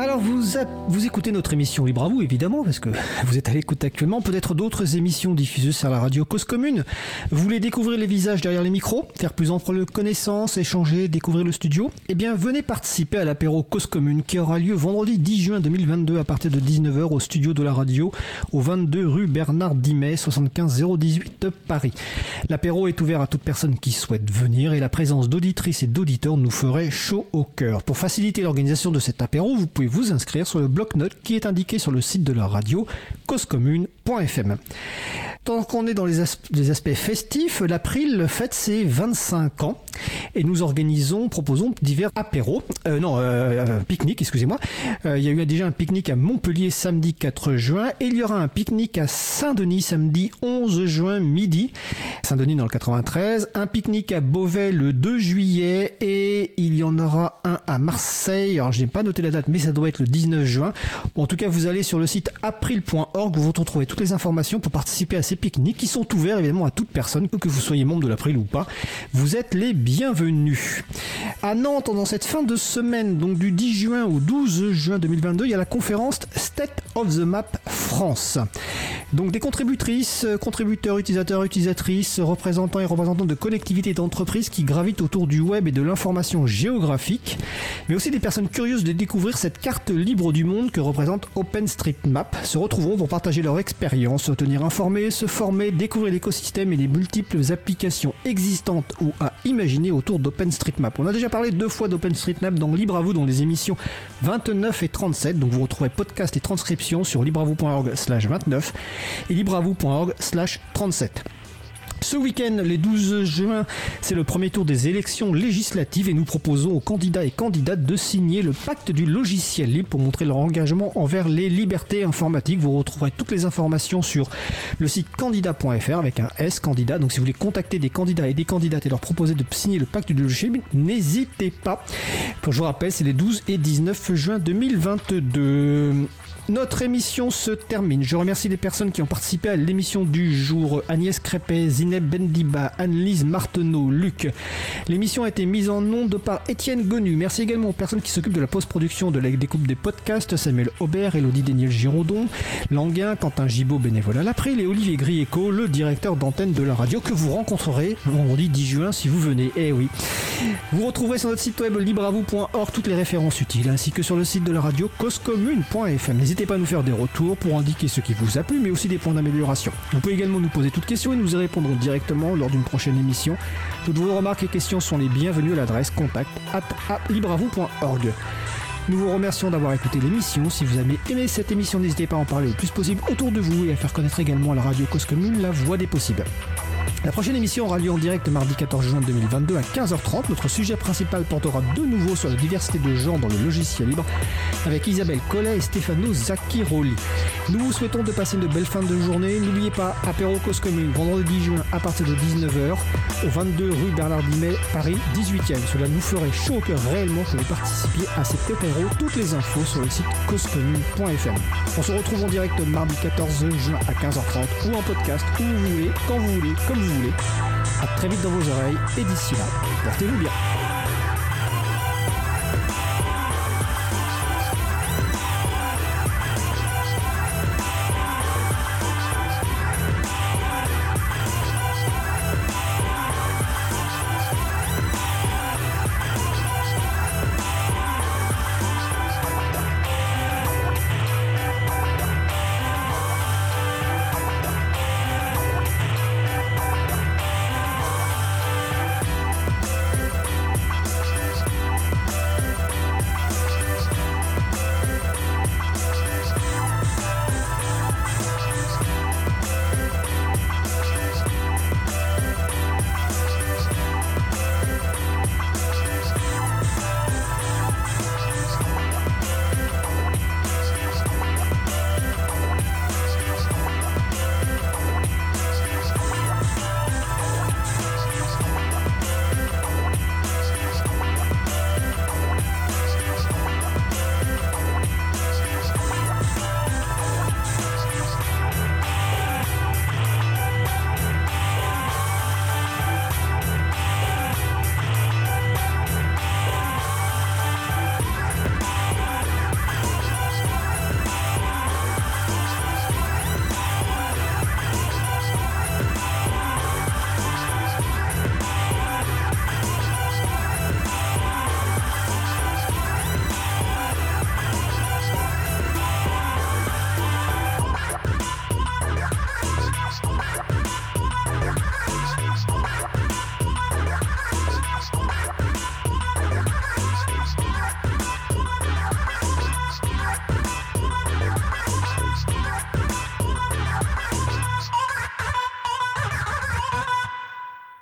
Alors vous écoutez notre émission Libre à vous, évidemment, parce que vous êtes à l'écoute actuellement. Peut-être d'autres émissions diffusées sur la radio Cause Commune. Vous voulez découvrir les visages derrière les micros, faire plus ample connaissance, échanger, découvrir le studio? Eh bien, venez participer à l'apéro Cause Commune qui aura lieu vendredi 10 juin 2022 à partir de 19h au studio de la radio au 22 rue Bernard Dimet, 75 018 Paris. L'apéro est ouvert à toute personne qui souhaite venir et la présence d'auditrices et d'auditeurs nous ferait chaud au cœur. Pour faciliter l'organisation de cet apéro, vous pouvez vous inscrire sur le bloc-notes qui est indiqué sur le site de la radio causecommune.fm. Tant qu'on est dans les aspects festifs, l'April fête ses 25 ans et nous proposons divers apéros, pique-nique, excusez-moi. Il y a eu déjà un pique-nique à Montpellier samedi 4 juin et il y aura un pique-nique à Saint-Denis samedi 11 juin midi, Saint-Denis dans le 93, un pique-nique à Beauvais le 2 juillet et il y en aura un à Marseille. Alors je n'ai pas noté la date mais ça doit être le 19 juin. En tout cas, vous allez sur le site april.org où vous retrouvez toutes les informations pour participer à ces pique-niques qui sont ouverts évidemment à toute personne, que vous soyez membre de l'April ou pas. Vous êtes les bienvenus. À Nantes, dans cette fin de semaine, donc du 10 juin au 12 juin 2022, il y a la conférence State of the Map France. Donc des contributrices, contributeurs, utilisateurs, utilisatrices, représentants et représentantes de collectivités et d'entreprises qui gravitent autour du web et de l'information géographique, mais aussi des personnes curieuses de découvrir cette carte libre du monde que représente OpenStreetMap se retrouveront pour partager leur expérience, se tenir informés, se former, découvrir l'écosystème et les multiples applications existantes ou à imaginer autour d'OpenStreetMap. On a déjà parlé 2 fois d'OpenStreetMap dans Libre à vous dans les émissions 29 et 37, donc vous retrouverez podcast et transcription sur libreavous.org/29 et libreavous.org/37. Ce week-end, les 12 juin, c'est le premier tour des élections législatives et nous proposons aux candidats et candidates de signer le pacte du logiciel libre pour montrer leur engagement envers les libertés informatiques. Vous retrouverez toutes les informations sur le site candidat.fr avec un S, candidat. Donc si vous voulez contacter des candidats et des candidates et leur proposer de signer le pacte du logiciel libre, n'hésitez pas. Je vous rappelle, c'est les 12 et 19 juin 2022. Notre émission se termine. Je remercie les personnes qui ont participé à l'émission du jour. Agnès Crépé, Zineb Bendiba, Anne-Lise Martenot, Luc. L'émission a été mise en onde par Étienne Gonu. Merci également aux personnes qui s'occupent de la post-production, de la découpe des podcasts. Samuel Aubert, Elodie Daniel Girondon, Languin, Quentin Gibault, bénévole à l'April, et Olivier Grieco, le directeur d'antenne de la radio que vous rencontrerez vendredi 10 juin si vous venez. Eh oui. Vous retrouverez sur notre site web libreavous.org toutes les références utiles ainsi que sur le site de la radio causecommune.fm. N'hésitez pas à nous faire des retours pour indiquer ce qui vous a plu, mais aussi des points d'amélioration. Vous pouvez également nous poser toutes questions et nous y répondrons directement lors d'une prochaine émission. Toutes vos remarques et questions sont les bienvenues à l'adresse contact@libreavous.org. Nous vous remercions d'avoir écouté l'émission. Si vous avez aimé cette émission, n'hésitez pas à en parler le plus possible autour de vous et à faire connaître également à la radio Cause Commune la voix des possibles. La prochaine émission aura lieu en direct mardi 14 juin 2022 à 15h30. Notre sujet principal portera de nouveau sur la diversité de genre dans le logiciel libre avec Isabelle Collet et Stéphano Zacchiroli. Nous vous souhaitons de passer une belle fin de journée. N'oubliez pas, apéro Cause Commune, vendredi 10 juin à partir de 19h au 22 rue Bernard Dimet, Paris 18e. Cela nous ferait chaud au cœur réellement que vous participiez à cet apéro. Toutes les infos sur le site causecommune.fr. On se retrouve en direct mardi 14 juin à 15h30 ou en podcast où vous voulez, quand vous voulez, comme vous voulez. À très vite dans vos oreilles et d'ici là, portez-vous bien.